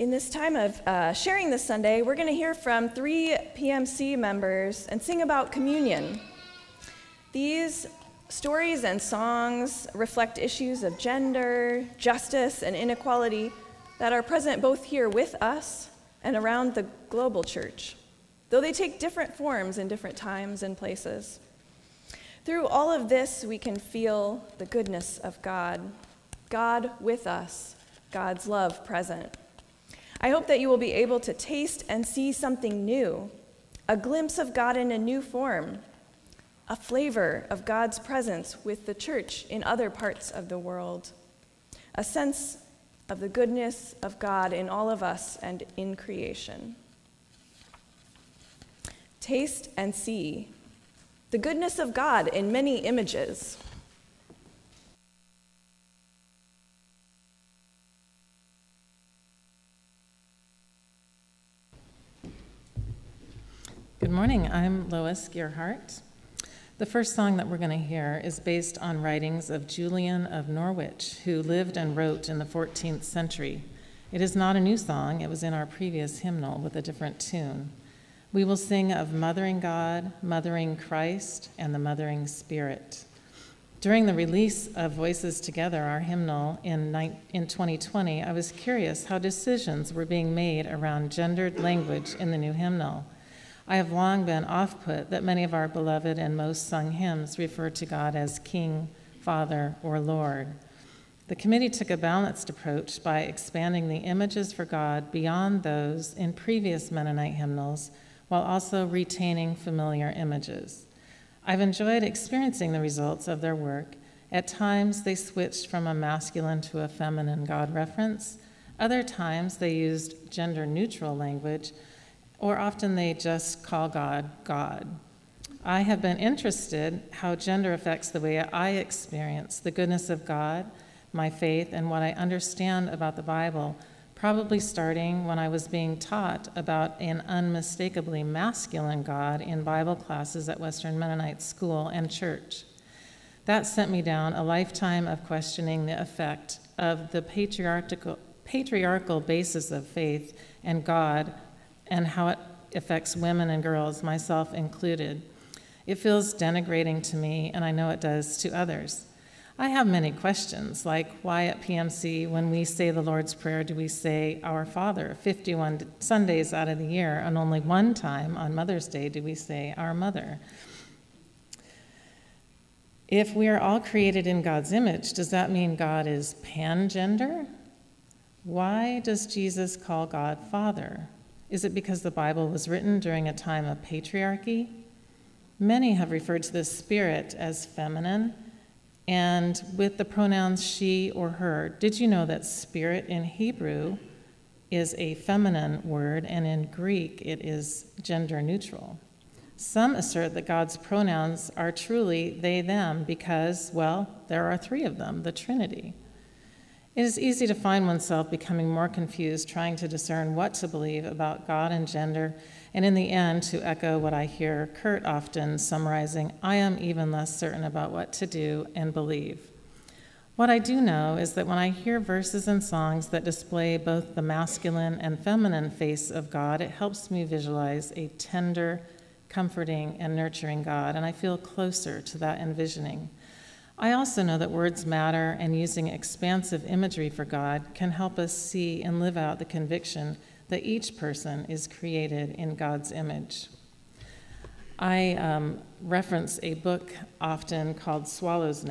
In this time of sharing this Sunday, we're going to hear from 3 PMC members and sing about communion. These stories and songs reflect issues of gender, justice, and inequality that are present both here with us and around the global church, though they take different forms in different times and places. Through all of this, we can feel the goodness of God, God with us, God's love present. I hope that you will be able to taste and see something new, a glimpse of God in a new form, a flavor of God's presence with the church in other parts of the world, a sense of the goodness of God in all of us and in creation. Taste and see the goodness of God in many images. Good morning, I'm Lois Gearhart. The first song that we're going to hear is based on writings of Julian of Norwich, who lived and wrote in the 14th century. It is not a new song. It was in our previous hymnal with a different tune. We will sing of mothering God, mothering Christ, and the mothering Spirit. During the release of Voices Together, our hymnal in 2020, I was curious how decisions were being made around gendered language in the new hymnal. I have long been off-put that many of our beloved and most sung hymns refer to God as King, Father, or Lord. The committee took a balanced approach by expanding the images for God beyond those in previous Mennonite hymnals, while also retaining familiar images. I've enjoyed experiencing the results of their work. At times, they switched from a masculine to a feminine God reference. Other times, they used gender-neutral language, or often they just call God, God. I have been interested how gender affects the way I experience the goodness of God, my faith, and what I understand about the Bible, probably starting when I was being taught about an unmistakably masculine God in Bible classes at Western Mennonite School and church. That sent me down a lifetime of questioning the effect of the patriarchal basis of faith and God, and how it affects women and girls, myself included. It feels denigrating to me, and I know it does to others. I have many questions, like why at PMC, when we say the Lord's Prayer, do we say Our Father 51 Sundays out of the year, and only one time on Mother's Day do we say Our Mother? If we are all created in God's image, does that mean God is pan-gender? Why does Jesus call God Father? Is it because the Bible was written during a time of patriarchy? Many have referred to the Spirit as feminine, and with the pronouns she or her. Did you know that Spirit in Hebrew is a feminine word, and in Greek it is gender neutral? Some assert that God's pronouns are truly they, them, because, well, there are three of them, the Trinity. It is easy to find oneself becoming more confused, trying to discern what to believe about God and gender, and in the end, to echo what I hear Kurt often summarizing, I am even less certain about what to do and believe. What I do know is that when I hear verses and songs that display both the masculine and feminine face of God, it helps me visualize a tender, comforting, and nurturing God, and I feel closer to that envisioning. I also know that words matter, and using expansive imagery for God can help us see and live out the conviction that each person is created in God's image. I reference a book often called Swallow's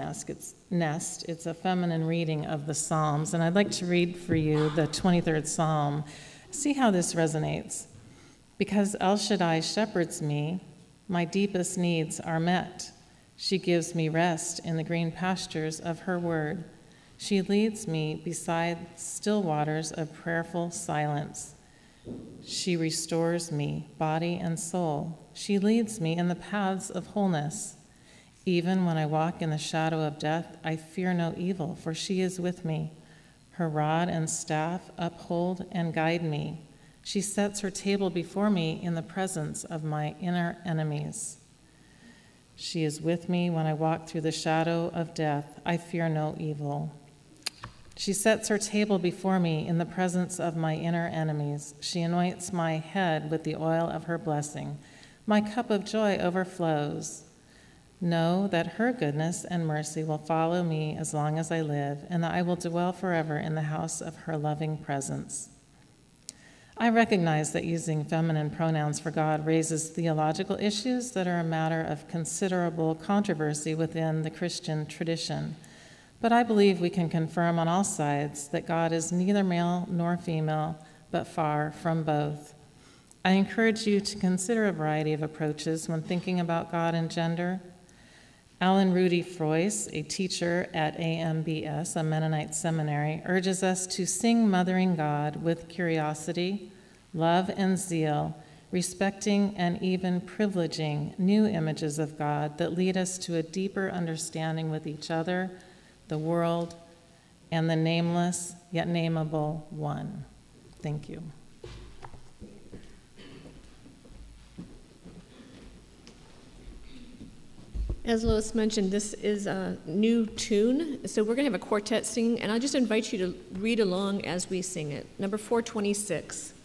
Nest. It's a feminine reading of the Psalms, and I'd like to read for you the 23rd Psalm. See how this resonates. Because El Shaddai shepherds me, my deepest needs are met. She gives me rest in the green pastures of her word. She leads me beside still waters of prayerful silence. She restores me, body and soul. She leads me in the paths of wholeness. Even when I walk in the shadow of death, I fear no evil, for she is with me. Her rod and staff uphold and guide me. She sets her table before me in the presence of my inner enemies. She is with me when I walk through the shadow of death. I fear no evil. She sets her table before me in the presence of my inner enemies. She anoints my head with the oil of her blessing. My cup of joy overflows. Know that her goodness and mercy will follow me as long as I live, and that I will dwell forever in the house of her loving presence. I recognize that using feminine pronouns for God raises theological issues that are a matter of considerable controversy within the Christian tradition. But I believe we can confirm on all sides that God is neither male nor female, but far from both. I encourage you to consider a variety of approaches when thinking about God and gender. Alan Rudy Freuss, a teacher at AMBS, a Mennonite seminary, urges us to sing Mothering God with curiosity, love, and zeal, respecting and even privileging new images of God that lead us to a deeper understanding with each other, the world, and the nameless yet nameable one. Thank you. As Lois mentioned, this is a new tune, so we're going to have a quartet sing, and I'll just invite you to read along as we sing it. Number 426.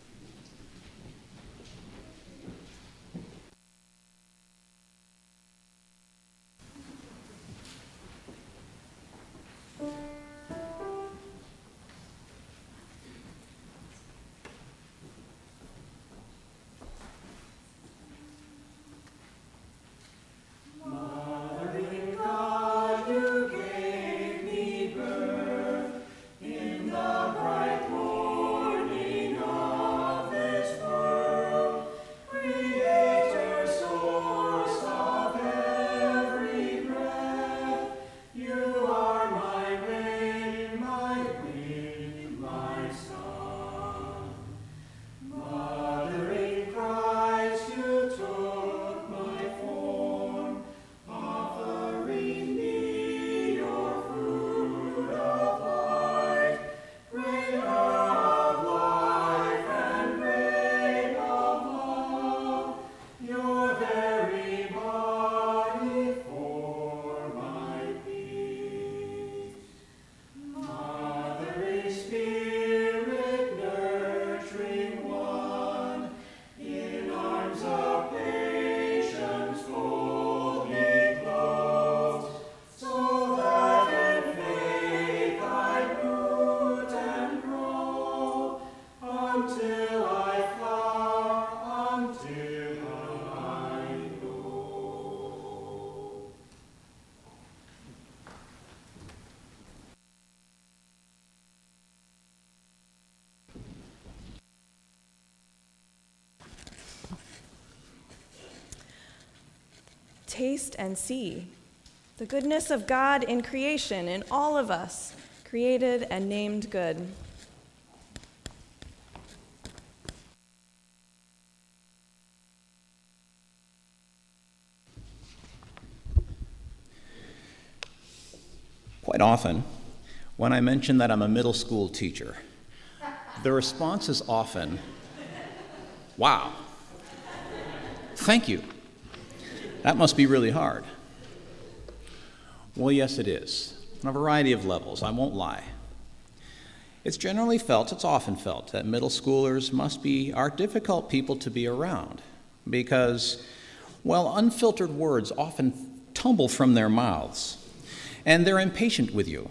Taste and see the goodness of God in creation, in all of us, created and named good. Quite often, when I mention that I'm a middle school teacher, the response is often, wow, thank you. That must be really hard. Well, yes, it is, on a variety of levels, I won't lie. It's often felt, that middle schoolers must be our difficult people to be around because, well, unfiltered words often tumble from their mouths, and they're impatient with you,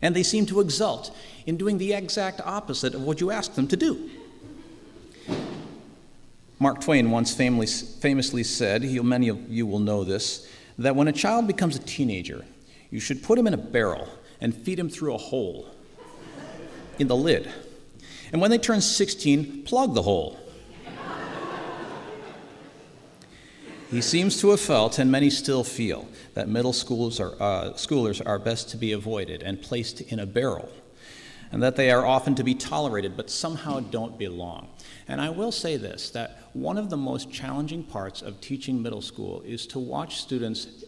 and they seem to exult in doing the exact opposite of what you ask them to do. Mark Twain once famously said, many of you will know this, that when a child becomes a teenager, you should put him in a barrel and feed him through a hole in the lid. And when they turn 16, plug the hole. He seems to have felt, and many still feel, that middle schoolers are best to be avoided and placed in a barrel, and that they are often to be tolerated, but somehow don't belong. And I will say this, that one of the most challenging parts of teaching middle school is to watch students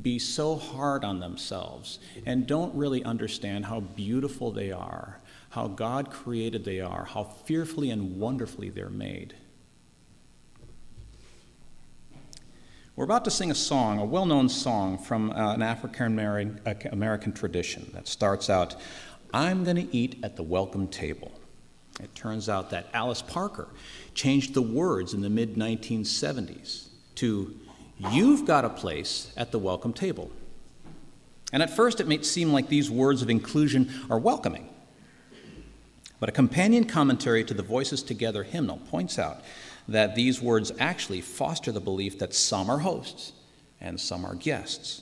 be so hard on themselves and don't really understand how beautiful they are, how God created they are, how fearfully and wonderfully they're made. We're about to sing a song, a well-known song from an African American tradition that starts out, I'm going to eat at the welcome table. It turns out that Alice Parker changed the words in the mid-1970s to, you've got a place at the welcome table. And at first it may seem like these words of inclusion are welcoming. But a companion commentary to the Voices Together hymnal points out that these words actually foster the belief that some are hosts and some are guests.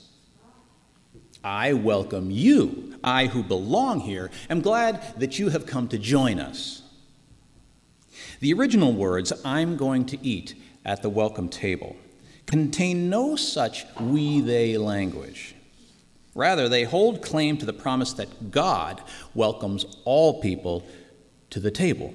I welcome you, I who belong here, am glad that you have come to join us. The original words, I'm going to eat at the welcome table, contain no such we-they language. Rather, they hold claim to the promise that God welcomes all people to the table.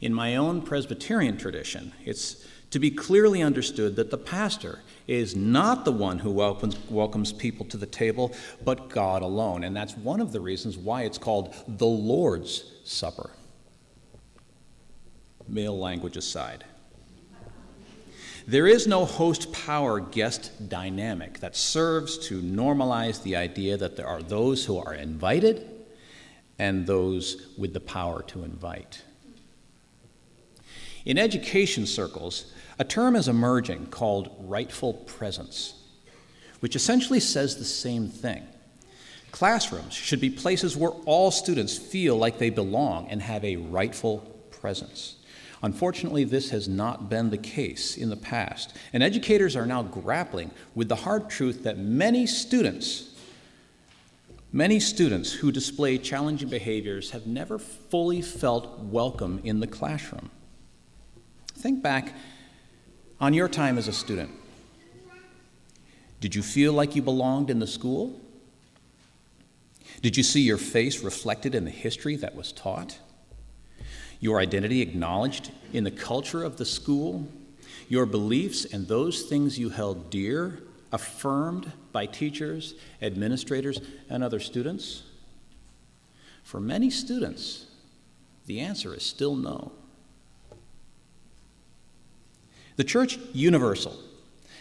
In my own Presbyterian tradition, it's to be clearly understood that the pastor is not the one who welcomes people to the table, but God alone. And that's one of the reasons why it's called the Lord's Supper. Male language aside. There is no host-power-guest dynamic that serves to normalize the idea that there are those who are invited and those with the power to invite. In education circles, a term is emerging called rightful presence, which essentially says the same thing. Classrooms should be places where all students feel like they belong and have a rightful presence. Unfortunately, this has not been the case in the past, and educators are now grappling with the hard truth that many students who display challenging behaviors have never fully felt welcome in the classroom. Think back on your time as a student. Did you feel like you belonged in the school? Did you see your face reflected in the history that was taught? Your identity acknowledged in the culture of the school, your beliefs and those things you held dear affirmed by teachers, administrators, and other students? For many students, the answer is still no. The Church Universal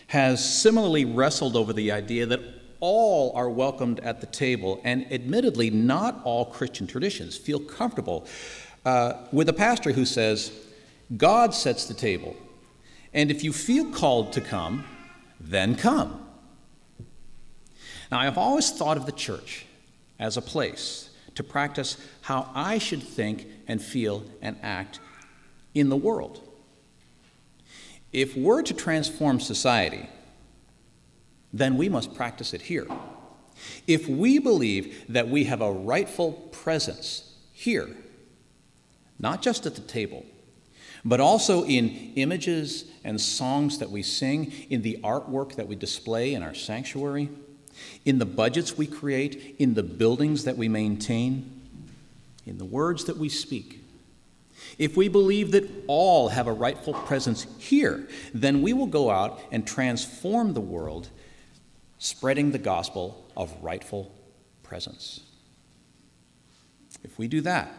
has similarly wrestled over the idea that all are welcomed at the table, and admittedly, not all Christian traditions feel comfortable with a pastor who says, God sets the table, and if you feel called to come, then come. Now, I've always thought of the church as a place to practice how I should think and feel and act in the world. If we're to transform society, then we must practice it here. If we believe that we have a rightful presence here, not just at the table, but also in images and songs that we sing, in the artwork that we display in our sanctuary, in the budgets we create, in the buildings that we maintain, in the words that we speak. If we believe that all have a rightful presence here, then we will go out and transform the world, spreading the gospel of rightful presence. If we do that,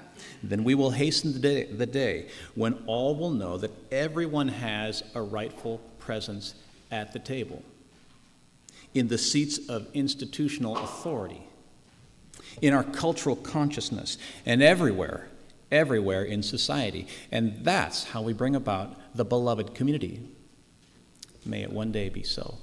then we will hasten the day when all will know that everyone has a rightful presence at the table, in the seats of institutional authority, in our cultural consciousness, and everywhere in society. And that's how we bring about the beloved community. May it one day be so.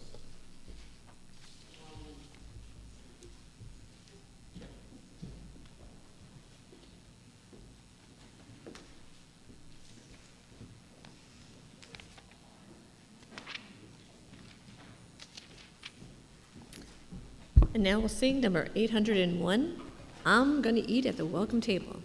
And now we'll sing number 801, I'm Gonna Eat at the Welcome Table.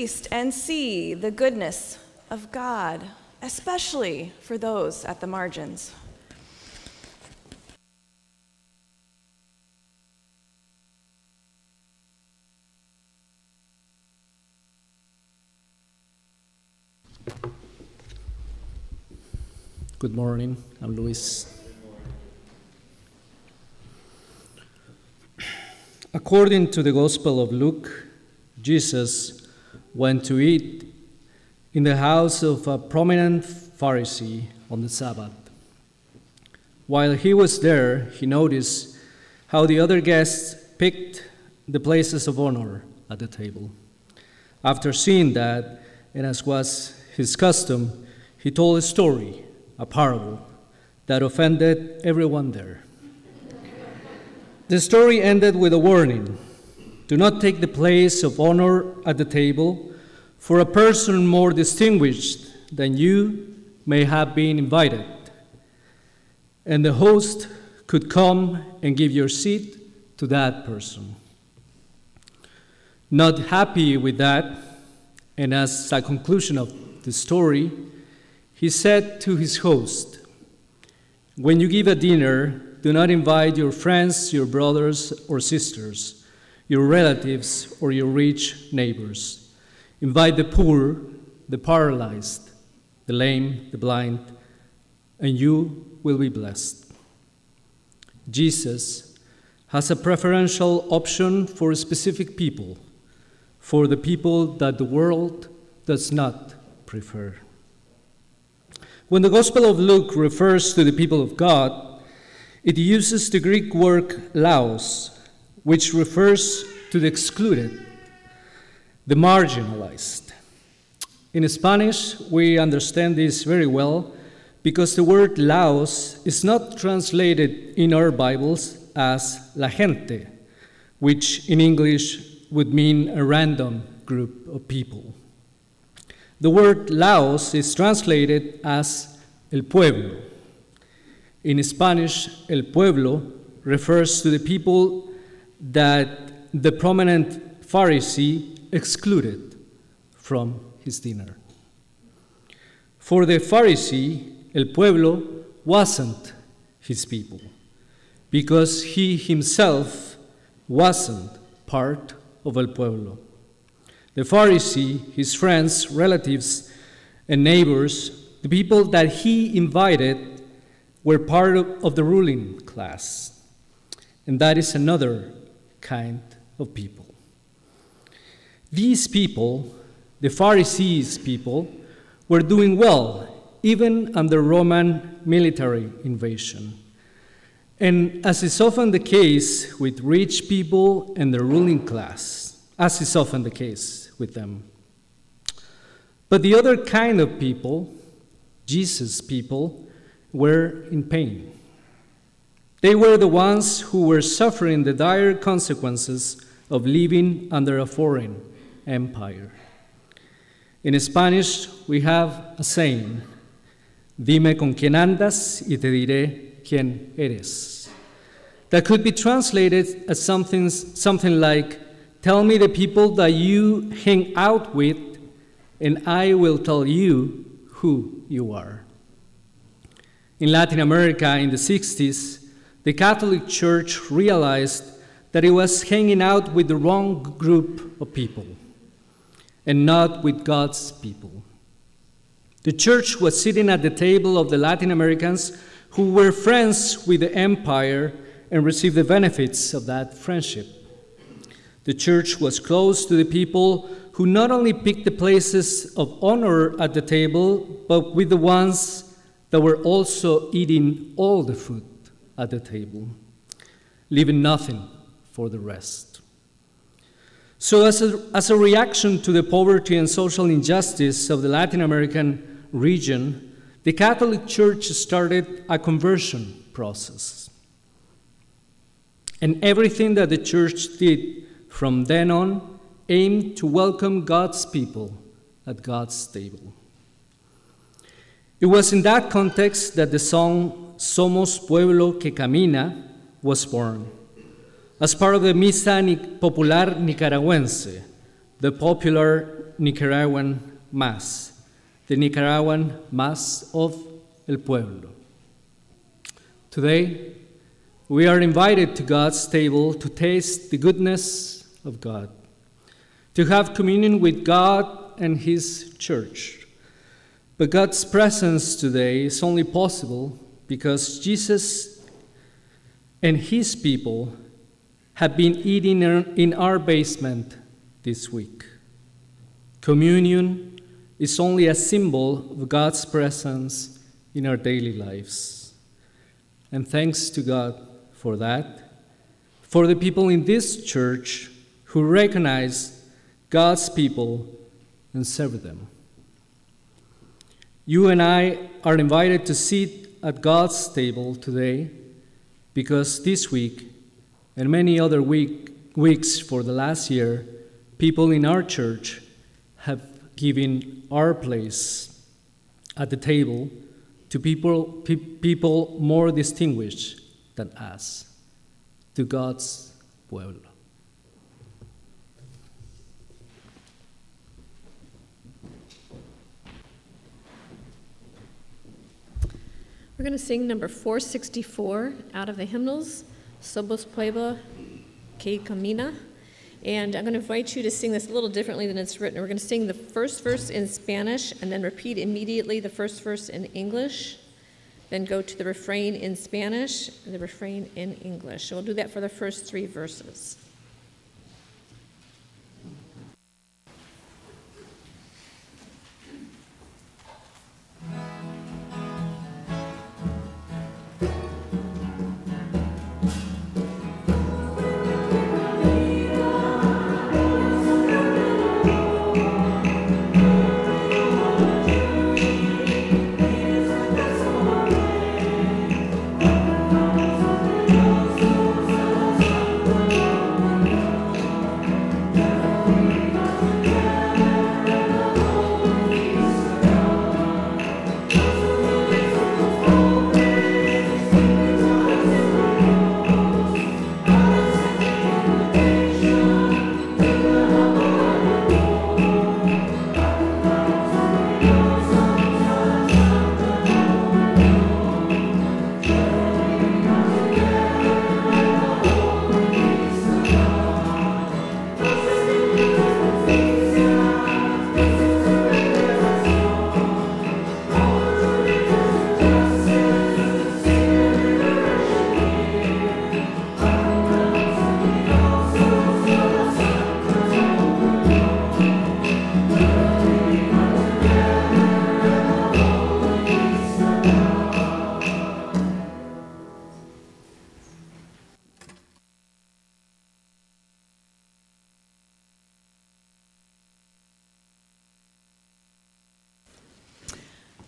taste and see the goodness of God, especially for those at the margins. Good morning, I'm Luis. According to the Gospel of Luke, Jesus went to eat in the house of a prominent Pharisee on the Sabbath. While he was there, he noticed how the other guests picked the places of honor at the table. After seeing that, and as was his custom, he told a story, a parable, that offended everyone there. The story ended with a warning: do not take the place of honor at the table, for a person more distinguished than you may have been invited, and the host could come and give your seat to that person. Not happy with that, and as a conclusion of the story, he said to his host, "When you give a dinner, do not invite your friends, your brothers or sisters, your relatives, or your rich neighbors. Invite the poor, the paralyzed, the lame, the blind, and you will be blessed." Jesus has a preferential option for specific people, for the people that the world does not prefer. When the Gospel of Luke refers to the people of God, it uses the Greek word laos, which refers to the excluded, the marginalized. In Spanish, we understand this very well because the word laos is not translated in our Bibles as la gente, which in English would mean a random group of people. The word laos is translated as el pueblo. In Spanish, el pueblo refers to the people that the prominent Pharisee excluded from his dinner. For the Pharisee, el pueblo wasn't his people, because he himself wasn't part of el pueblo. The Pharisee, his friends, relatives, and neighbors, the people that he invited, were part of the ruling class, and that is another kind of people. These people, the Pharisees' people, were doing well, even under Roman military invasion. And as is often the case with rich people and the ruling class, as is often the case with them. But the other kind of people, Jesus' people, were in pain. They were the ones who were suffering the dire consequences of living under a foreign empire. In Spanish, we have a saying, "Dime con quién andas y te diré quién eres," that could be translated as something like, "Tell me the people that you hang out with, and I will tell you who you are." In Latin America in the 60s, the Catholic Church realized that it was hanging out with the wrong group of people and not with God's people. The church was sitting at the table of the Latin Americans who were friends with the empire and received the benefits of that friendship. The church was close to the people who not only picked the places of honor at the table, but with the ones that were also eating all the food at the table, leaving nothing for the rest. So as a reaction to the poverty and social injustice of the Latin American region, the Catholic Church started a conversion process. And everything that the church did from then on aimed to welcome God's people at God's table. It was in that context that the song "Somos Pueblo Que Camina" was born, as part of the Misa Popular Nicaragüense, the popular Nicaraguan Mass, the Nicaraguan Mass of El Pueblo. Today, we are invited to God's table to taste the goodness of God, to have communion with God and His church. But God's presence today is only possible because Jesus and His people have been eating in our basement this week. Communion is only a symbol of God's presence in our daily lives. And thanks to God for that, for the people in this church who recognize God's people and serve them. You and I are invited to sit at God's table today because this week and many other weeks for the last year, people in our church have given our place at the table to people more distinguished than us, to God's pueblo. We're going to sing number 464 out of the hymnals, Somos Pueblo Que Camina. And I'm going to invite you to sing this a little differently than it's written. We're going to sing the first verse in Spanish and then repeat immediately the first verse in English. Then go to the refrain in Spanish and the refrain in English. So we'll do that for the first three verses.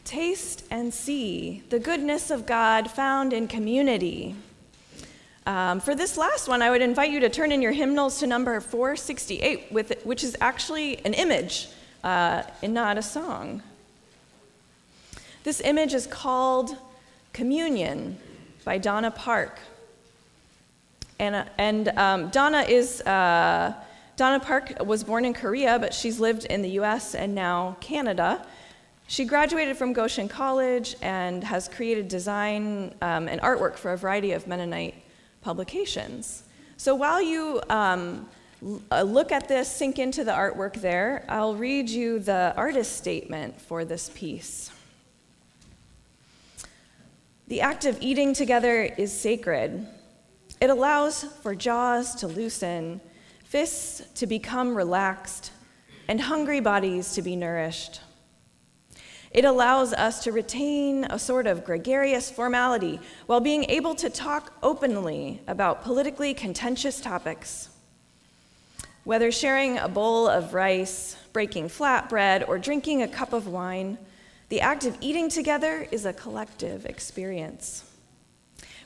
Taste and see the goodness of God found in community. For this last one, I would invite you to turn in your hymnals to number 468, which is actually an image and not a song. This image is called Communion by Donna Park. And Donna Park was born in Korea, but she's lived in the US and now Canada. She graduated from Goshen College and has created design and artwork for a variety of Mennonite publications. So while you look at this, sink into the artwork there, I'll read you the artist statement for this piece. The act of eating together is sacred. It allows for jaws to loosen, fists to become relaxed, and hungry bodies to be nourished. It allows us to retain a sort of gregarious formality while being able to talk openly about politically contentious topics. Whether sharing a bowl of rice, breaking flatbread, or drinking a cup of wine, the act of eating together is a collective experience.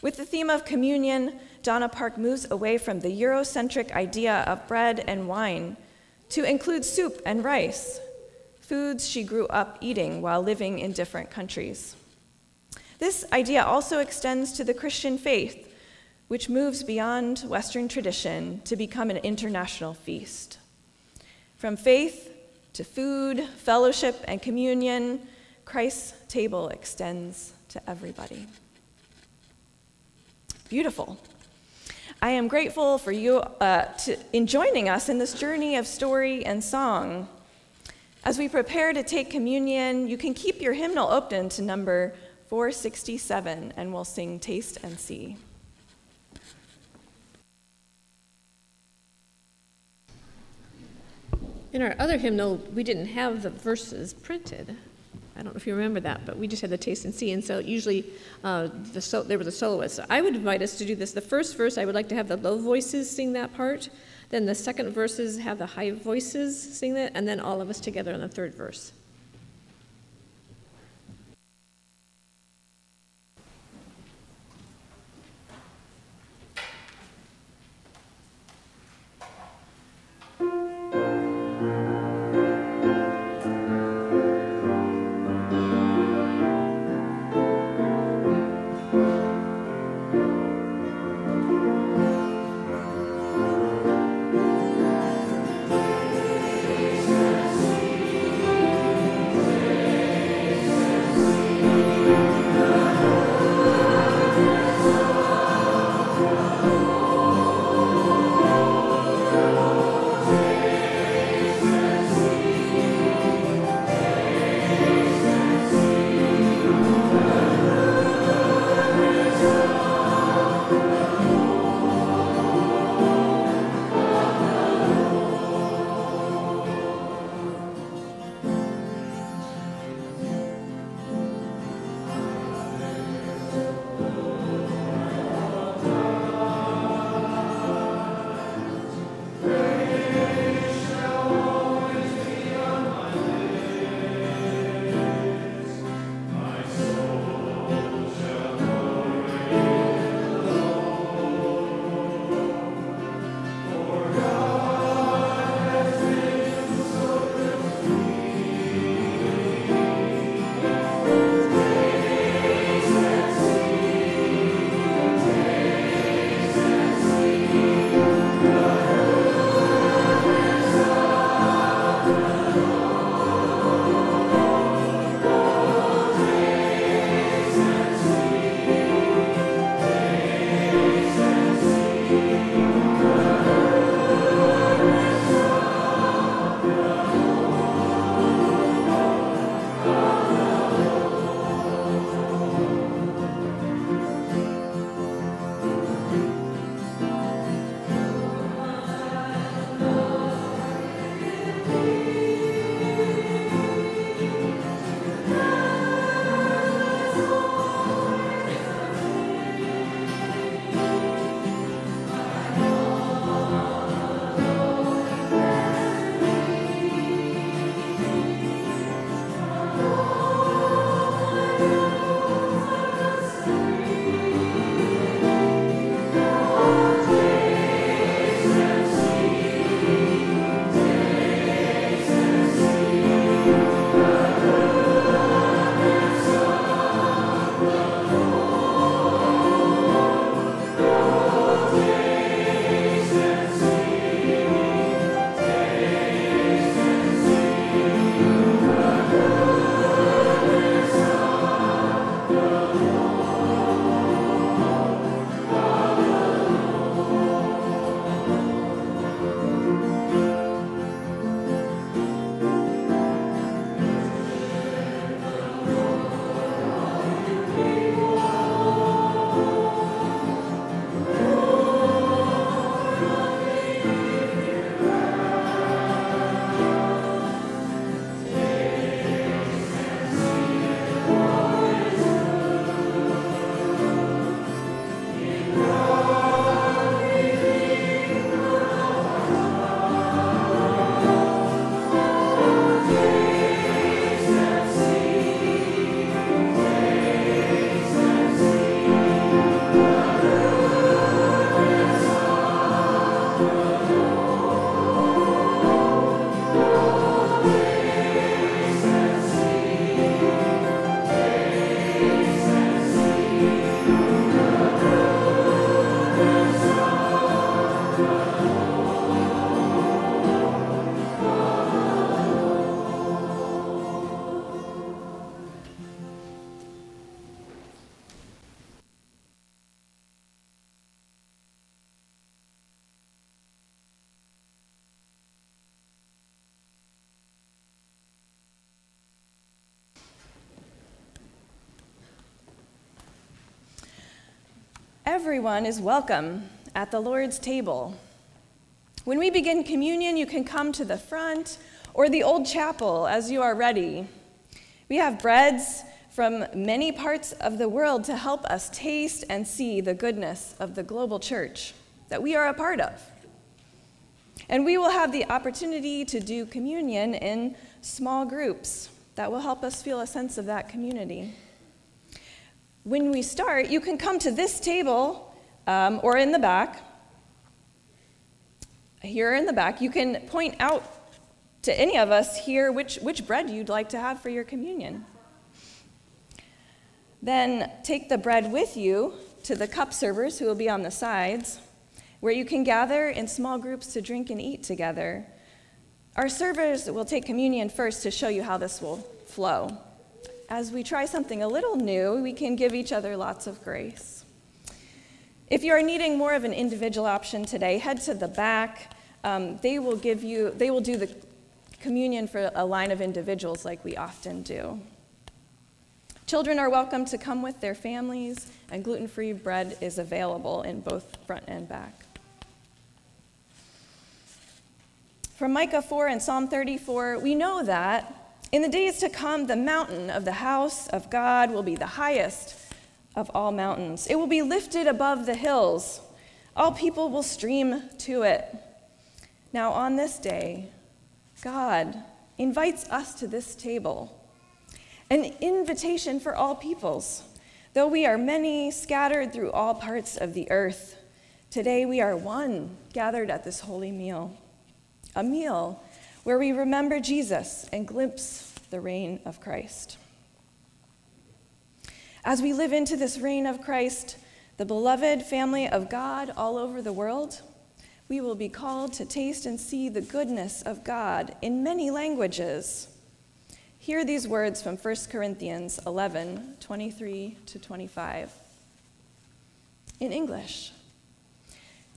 With the theme of communion, Donna Park moves away from the Eurocentric idea of bread and wine to include soup and rice, foods she grew up eating while living in different countries. This idea also extends to the Christian faith, which moves beyond Western tradition to become an international feast. From faith to food, fellowship, and communion, Christ's table extends to everybody. Beautiful. I am grateful for you in joining us in this journey of story and song. As we prepare to take communion, you can keep your hymnal open to number 467, and we'll sing Taste and See. In our other hymnal, we didn't have the verses printed. I don't know if you remember that, but we just had the Taste and See, and so usually there were the soloists. I would invite us to do this. The first verse, I would like to have the low voices sing that part, then the second verses have the high voices sing that, and then all of us together on the third verse. Everyone is welcome at the Lord's table. When we begin communion, you can come to the front or the old chapel as you are ready. We have breads from many parts of the world to help us taste and see the goodness of the global church that we are a part of. And we will have the opportunity to do communion in small groups that will help us feel a sense of that community. When we start, you can come to this table or in the back. Here in the back, you can point out to any of us here which bread you'd like to have for your communion. Then take the bread with you to the cup servers who will be on the sides, where you can gather in small groups to drink and eat together. Our servers will take communion first to show you how this will flow. As we try something a little new, we can give each other lots of grace. If you are needing more of an individual option today, head to the back. They will do the communion for a line of individuals like we often do. Children are welcome to come with their families, and gluten-free bread is available in both front and back. From Micah 4 and Psalm 34, we know that in the days to come, the mountain of the house of God will be the highest of all mountains. It will be lifted above the hills. All people will stream to it. Now on this day, God invites us to this table, an invitation for all peoples. Though we are many, scattered through all parts of the earth, today we are one, gathered at this holy meal, a meal where we remember Jesus and glimpse the reign of Christ. As we live into this reign of Christ, the beloved family of God all over the world, we will be called to taste and see the goodness of God in many languages. Hear these words from 1 Corinthians 11, 23 to 25. In English,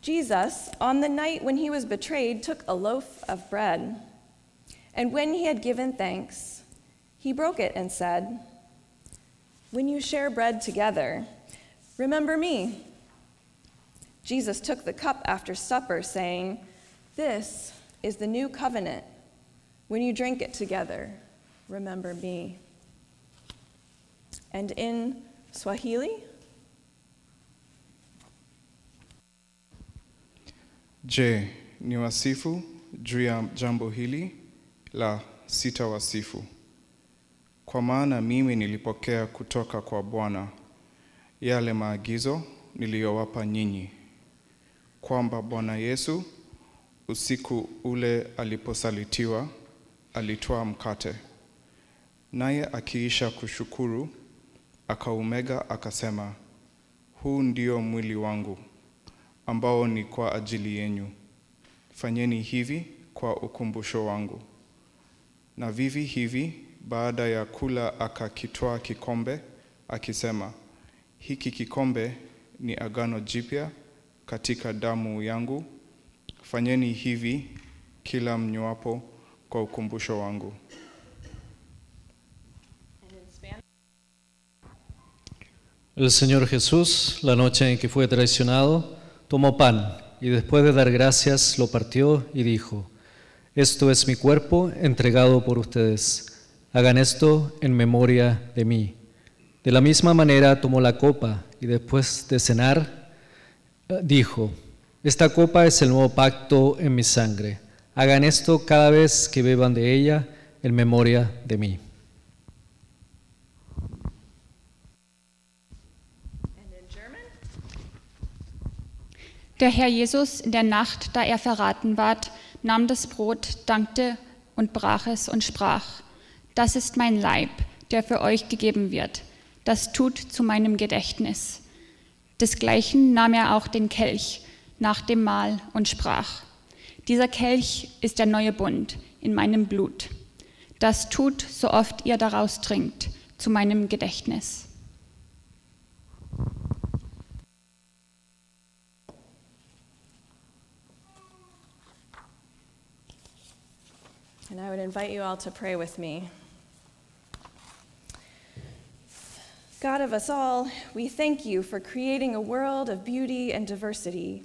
Jesus, on the night when he was betrayed, took a loaf of bread, and when he had given thanks, he broke it and said, "When you share bread together, remember me." Jesus took the cup after supper, saying, "This is the new covenant. When you drink it together, remember me." And in Swahili? Je, niwasifu juu ya jambo hili la sitawasifu. Kwa maana mimi nilipokea kutoka kwa Bwana yale maagizo niliyowapa nyinyi, kwamba Bwana Yesu usiku ule aliposalitiwa alitwaa mkate, naye akiisha kushukuru akaumega, akasema, "Huu ndio mwili wangu ambao ni kwa ajili yenu, fanyeni hivi kwa ukumbusho wangu." Na vivi hivi baada ya kula akakitwaa kikombe akisema, "Hiki kikombe ni agano jipya katika damu yangu, fanyeni hivi kila mnywapo kwa ukumbusho wangu." El Señor Jesús, la noche en que fue traicionado, tomó pan y después de dar gracias lo partió y dijo, "Esto es mi cuerpo entregado por ustedes. Hagan esto en memoria de mí." De la misma manera tomó la copa y después de cenar dijo, "Esta copa es el nuevo pacto en mi sangre. Hagan esto cada vez que beban de ella en memoria de mí." Der Herr Jesus in der Nacht, da er verraten ward, nahm das Brot, dankte und brach es und sprach, "Das ist mein Leib, der für euch gegeben wird. Das tut zu meinem Gedächtnis." Desgleichen nahm er auch den Kelch nach dem Mahl und sprach, "Dieser Kelch ist der neue Bund in meinem Blut. Das tut, so oft ihr daraus trinkt, zu meinem Gedächtnis." And I would invite you all to pray with me. God of us all, we thank you for creating a world of beauty and diversity,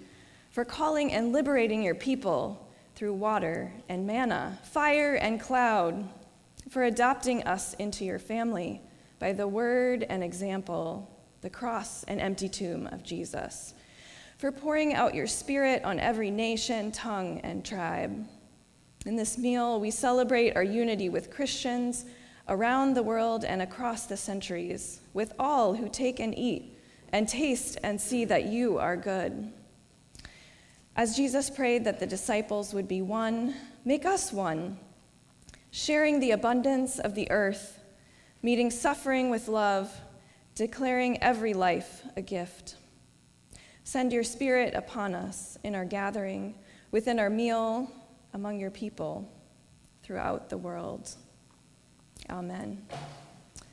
for calling and liberating your people through water and manna, fire and cloud, for adopting us into your family by the word and example, the cross and empty tomb of Jesus, for pouring out your spirit on every nation, tongue, and tribe. In this meal, we celebrate our unity with Christians around the world and across the centuries, with all who take and eat and taste and see that you are good. As Jesus prayed that the disciples would be one, make us one, sharing the abundance of the earth, meeting suffering with love, declaring every life a gift. Send your spirit upon us in our gathering, within our meal, among your people, throughout the world. Amen.